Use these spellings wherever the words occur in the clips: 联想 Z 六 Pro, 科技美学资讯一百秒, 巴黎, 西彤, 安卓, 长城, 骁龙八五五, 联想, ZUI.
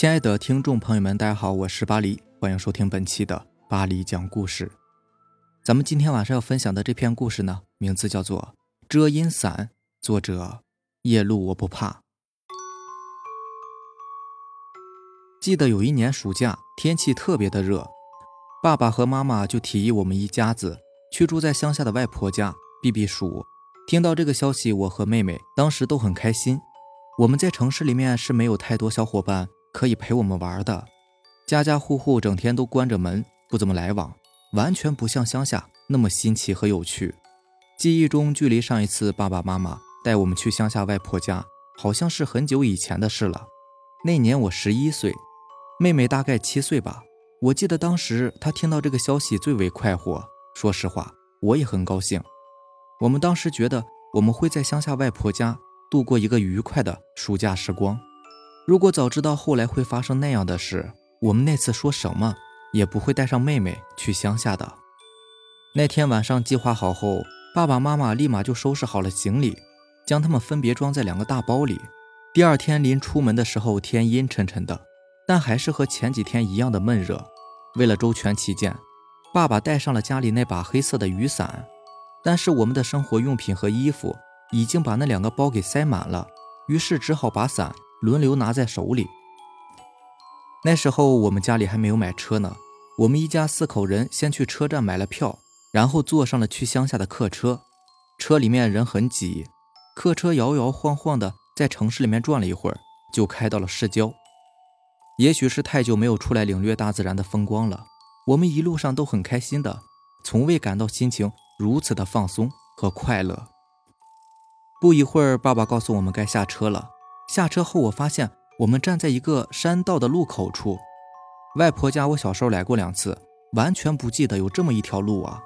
亲爱的听众朋友们，大家好，我是巴黎，欢迎收听本期的巴黎讲故事。咱们今天晚上要分享的这篇故事呢，名字叫做遮阴伞，作者夜路我不怕。记得有一年暑假，天气特别的热，爸爸和妈妈就提议我们一家子去住在乡下的外婆家避避暑。听到这个消息，我和妹妹当时都很开心。我们在城市里面是没有太多小伙伴可以陪我们玩的，家家户户整天都关着门，不怎么来往，完全不像乡下那么新奇和有趣。记忆中距离上一次爸爸妈妈带我们去乡下外婆家好像是很久以前的事了。那年我11岁，妹妹大概7岁吧。我记得当时她听到这个消息最为快活，说实话我也很高兴。我们当时觉得我们会在乡下外婆家度过一个愉快的暑假时光，如果早知道后来会发生那样的事，我们那次说什么也不会带上妹妹去乡下的。那天晚上计划好后，爸爸妈妈立马就收拾好了行李，将他们分别装在2个大包里。第二天临出门的时候，天阴沉沉的，但还是和前几天一样的闷热。为了周全起见，爸爸带上了家里那把黑色的雨伞，但是我们的生活用品和衣服已经把那2个包给塞满了，于是只好把伞轮流拿在手里。那时候我们家里还没有买车呢，我们一家4口人先去车站买了票，然后坐上了去乡下的客车。车里面人很挤，客车摇摇晃晃的在城市里面转了一会儿，就开到了市郊。也许是太久没有出来领略大自然的风光了，我们一路上都很开心的，从未感到心情如此的放松和快乐。不一会儿，爸爸告诉我们该下车了。下车后我发现我们站在一个山道的路口处。外婆家我小时候来过2次，完全不记得有这么一条路啊。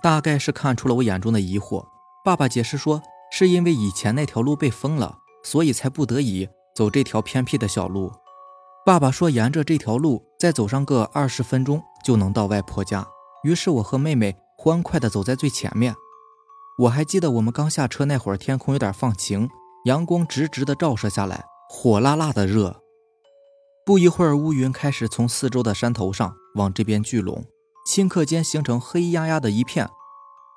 大概是看出了我眼中的疑惑，爸爸解释说是因为以前那条路被封了，所以才不得已走这条偏僻的小路。爸爸说沿着这条路再走上个20分钟就能到外婆家，于是我和妹妹欢快地走在最前面。我还记得我们刚下车那会儿天空有点放晴，阳光直直地照射下来，火辣辣的热。不一会儿乌云开始从四周的山头上往这边聚拢，顷刻间形成黑压压的一片，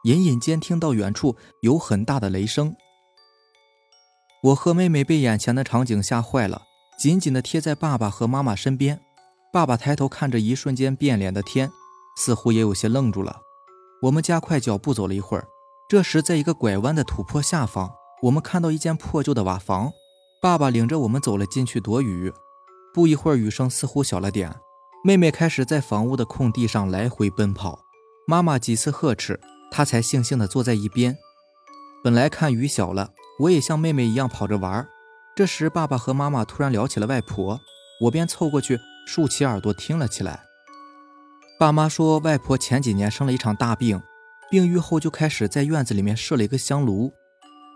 隐隐间听到远处有很大的雷声。我和妹妹被眼前的场景吓坏了，紧紧地贴在爸爸和妈妈身边。爸爸抬头看着一瞬间变脸的天，似乎也有些愣住了。我们加快脚步走了一会儿，这时在一个拐弯的土坡下方，我们看到一间破旧的瓦房。爸爸领着我们走了进去躲雨。不一会儿雨声似乎小了点，妹妹开始在房屋的空地上来回奔跑，妈妈几次呵斥她才悻悻地坐在一边。本来看雨小了，我也像妹妹一样跑着玩。这时爸爸和妈妈突然聊起了外婆，我便凑过去竖起耳朵听了起来。爸妈说外婆前几年生了一场大病，病愈后就开始在院子里面设了一个香炉，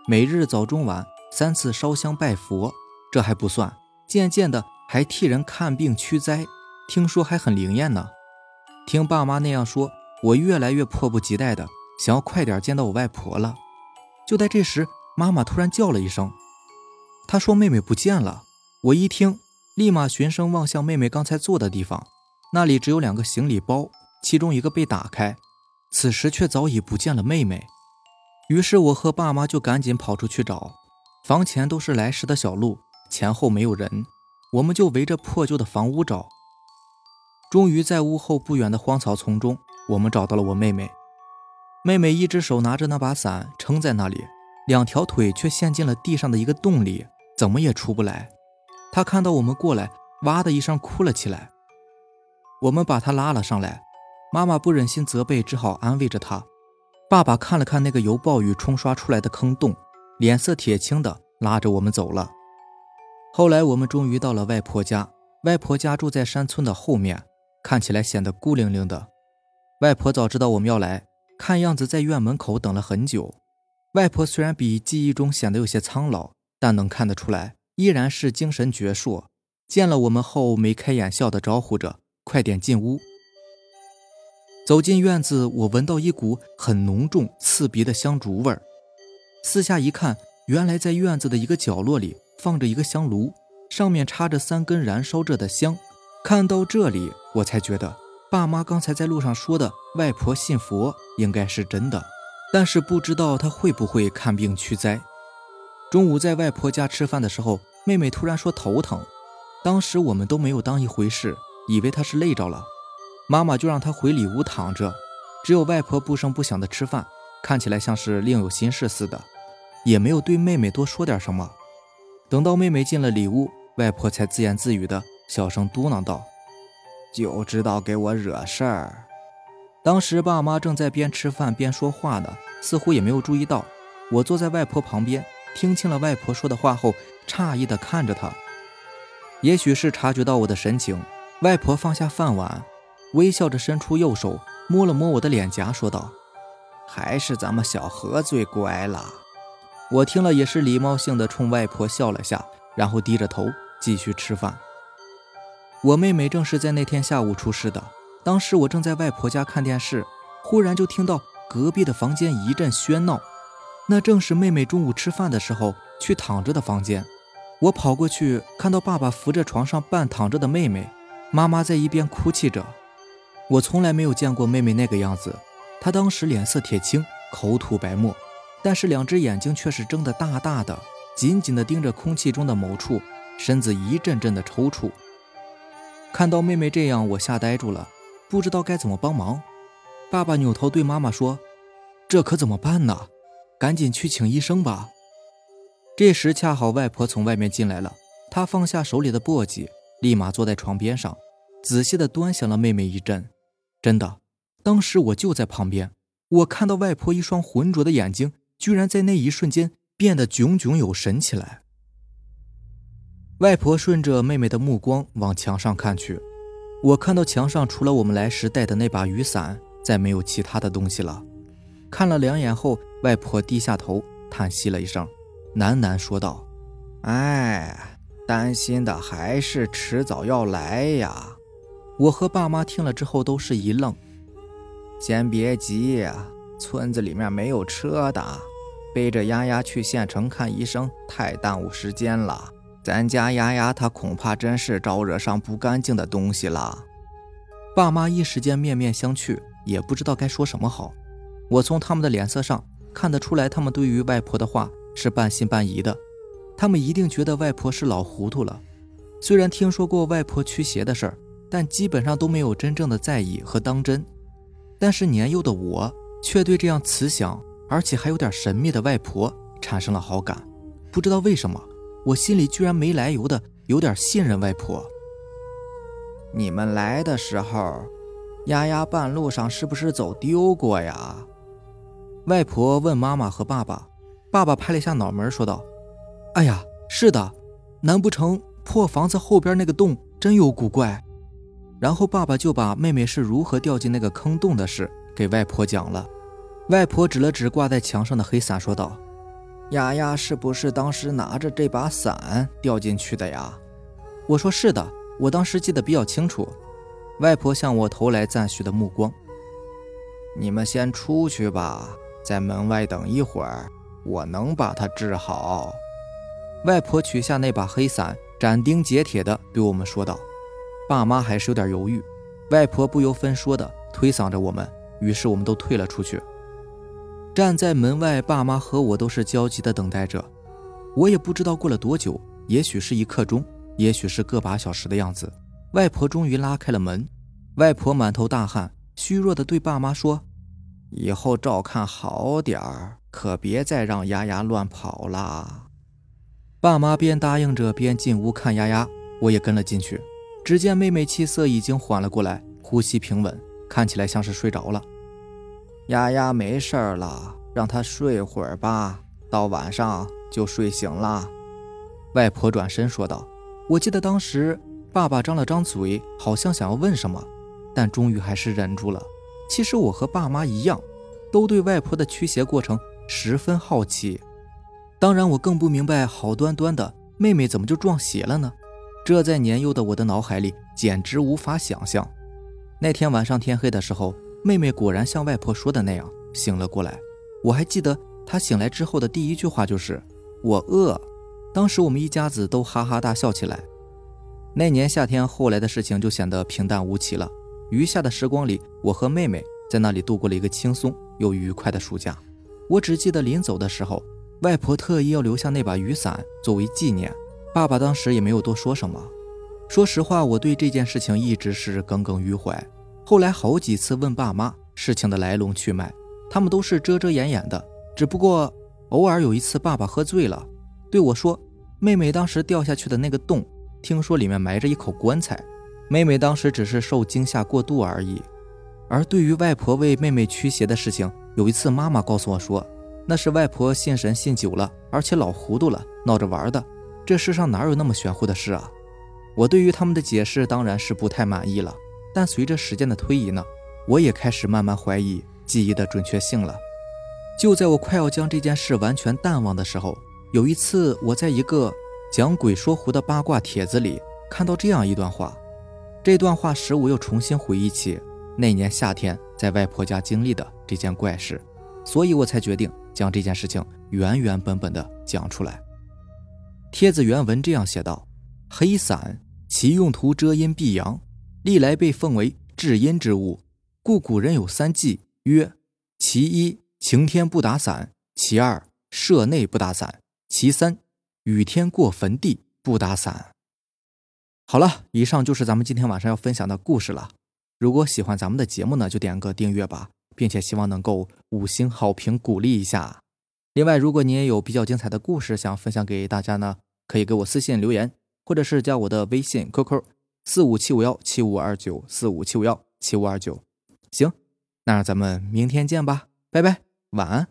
每日早中晚3次烧香拜佛。这还不算，渐渐的还替人看病驱灾，听说还很灵验呢。听爸妈那样说，我越来越迫不及待的想要快点见到我外婆了。就在这时，妈妈突然叫了一声，她说妹妹不见了。我一听，立马循声望向妹妹刚才坐的地方，那里只有2个行李包，其中一个被打开，此时却早已不见了妹妹。于是我和爸妈就赶紧跑出去找。房前都是来时的小路，前后没有人，我们就围着破旧的房屋找。终于在屋后不远的荒草丛中，我们找到了我妹妹。妹妹一只手拿着那把伞撑在那里，2条腿却陷进了地上的一个洞里，怎么也出不来。她看到我们过来，哇的一声哭了起来。我们把她拉了上来，妈妈不忍心责备，只好安慰着她。爸爸看了看那个由暴雨冲刷出来的坑洞，脸色铁青的拉着我们走了。后来我们终于到了外婆家。外婆家住在山村的后面，看起来显得孤零零的。外婆早知道我们要来，看样子在院门口等了很久。外婆虽然比记忆中显得有些苍老，但能看得出来依然是精神矍铄，见了我们后眉开眼笑的招呼着快点进屋。走进院子，我闻到一股很浓重刺鼻的香烛味儿。四下一看，原来在院子的一个角落里放着一个香炉，上面插着3根燃烧着的香。看到这里，我才觉得爸妈刚才在路上说的外婆信佛应该是真的，但是不知道她会不会看病驱灾。中午在外婆家吃饭的时候，妹妹突然说头疼，当时我们都没有当一回事，以为她是累着了，妈妈就让她回里屋躺着。只有外婆不声不响地吃饭，看起来像是另有心事似的，也没有对妹妹多说点什么。等到妹妹进了里屋，外婆才自言自语地小声嘟囔道：“就知道给我惹事儿。”当时爸妈正在边吃饭边说话呢，似乎也没有注意到。我坐在外婆旁边，听清了外婆说的话后，诧异地看着她。也许是察觉到我的神情，外婆放下饭碗，微笑着伸出右手摸了摸我的脸颊，说道：“还是咱们小何最乖了。”我听了也是礼貌性的冲外婆笑了下，然后低着头继续吃饭。我妹妹正是在那天下午出事的，当时我正在外婆家看电视，忽然就听到隔壁的房间一阵喧闹，那正是妹妹中午吃饭的时候去躺着的房间。我跑过去，看到爸爸扶着床上半躺着的妹妹，妈妈在一边哭泣着。我从来没有见过妹妹那个样子，她当时脸色铁青，口吐白沫，但是两只眼睛却是睁得大大的，紧紧地盯着空气中的某处，身子一阵阵的抽搐。看到妹妹这样，我吓呆住了，不知道该怎么帮忙。爸爸扭头对妈妈说：“这可怎么办呢？赶紧去请医生吧。”这时恰好外婆从外面进来了，她放下手里的簸箕，立马坐在床边上，仔细地端详了妹妹一阵。真的，当时我就在旁边，我看到外婆一双浑浊的眼睛居然在那一瞬间变得炯炯有神起来。外婆顺着妹妹的目光往墙上看去，我看到墙上除了我们来时带的那把雨伞，再没有其他的东西了。看了两眼后，外婆低下头叹息了一声，喃喃说道：“哎，担心的还是迟早要来呀。”我和爸妈听了之后都是一愣。先别急，村子里面没有车的，背着丫丫去县城看医生太耽误时间了，咱家丫丫她恐怕真是招惹上不干净的东西了。爸妈一时间面面相觑，也不知道该说什么好。我从他们的脸色上看得出来，他们对于外婆的话是半信半疑的，他们一定觉得外婆是老糊涂了。虽然听说过外婆驱邪的事儿，但基本上都没有真正的在意和当真。但是年幼的我却对这样慈祥而且还有点神秘的外婆产生了好感，不知道为什么，我心里居然没来由的有点信任外婆。你们来的时候，丫丫半路上是不是走丢过呀？外婆问妈妈和爸爸。爸爸拍了一下脑门说道：“哎呀，是的，难不成破房子后边那个洞真有古怪？”然后爸爸就把妹妹是如何掉进那个坑洞的事给外婆讲了。外婆指了指挂在墙上的黑伞说道：“丫丫是不是当时拿着这把伞掉进去的呀？”我说：“是的，我当时记得比较清楚。”外婆向我投来赞许的目光。“你们先出去吧，在门外等一会儿，我能把它治好。”外婆取下那把黑伞，斩钉截铁地对我们说道。爸妈还是有点犹豫，外婆不由分说的推搡着我们，于是我们都退了出去。站在门外，爸妈和我都是焦急的等待着。我也不知道过了多久，也许是1刻钟，也许是个把小时的样子，外婆终于拉开了门。外婆满头大汗，虚弱的对爸妈说：“以后照看好点儿，可别再让丫丫乱跑啦。”爸妈边答应着边进屋看丫丫，我也跟了进去。只见妹妹气色已经缓了过来，呼吸平稳，看起来像是睡着了。“丫丫没事了，让她睡会儿吧，到晚上就睡醒了。”外婆转身说道。我记得当时爸爸张了张嘴，好像想要问什么，但终于还是忍住了。其实我和爸妈一样，都对外婆的驱邪过程十分好奇。当然我更不明白，好端端的妹妹怎么就撞邪了呢？这在年幼的我的脑海里简直无法想象。那天晚上天黑的时候，妹妹果然像外婆说的那样醒了过来。我还记得她醒来之后的第一句话就是“我饿”。当时我们一家子都哈哈大笑起来。那年夏天后来的事情就显得平淡无奇了。余下的时光里，我和妹妹在那里度过了一个轻松又愉快的暑假。我只记得临走的时候，外婆特意要留下那把雨伞作为纪念，爸爸当时也没有多说什么。说实话，我对这件事情一直是耿耿于怀，后来好几次问爸妈事情的来龙去脉，他们都是遮遮掩掩的。只不过偶尔有一次，爸爸喝醉了对我说，妹妹当时掉下去的那个洞，听说里面埋着一口棺材，妹妹当时只是受惊吓过度而已。而对于外婆为妹妹驱邪的事情，有一次妈妈告诉我说，那是外婆信神信久了，而且老糊涂了，闹着玩的，这世上哪有那么玄乎的事啊。我对于他们的解释当然是不太满意了，但随着时间的推移呢，我也开始慢慢怀疑记忆的准确性了。就在我快要将这件事完全淡忘的时候，有一次我在一个讲鬼说狐的八卦帖子里看到这样一段话，这段话使我又重新回忆起那年夏天在外婆家经历的这件怪事，所以我才决定将这件事情原原本本地讲出来。帖子原文这样写道：黑伞其用途遮阴避阳，历来被奉为至阴之物，故古人有三忌，曰其一晴天不打伞，其二舍内不打伞，其三雨天过坟地不打伞。好了，以上就是咱们今天晚上要分享的故事了。如果喜欢咱们的节目呢，就点个订阅吧，并且希望能够5星好评鼓励一下。另外，如果你也有比较精彩的故事想分享给大家呢，可以给我私信留言，或者是加我的微信 QQ 457517529 457517529。行，那咱们明天见吧，拜拜，晚安。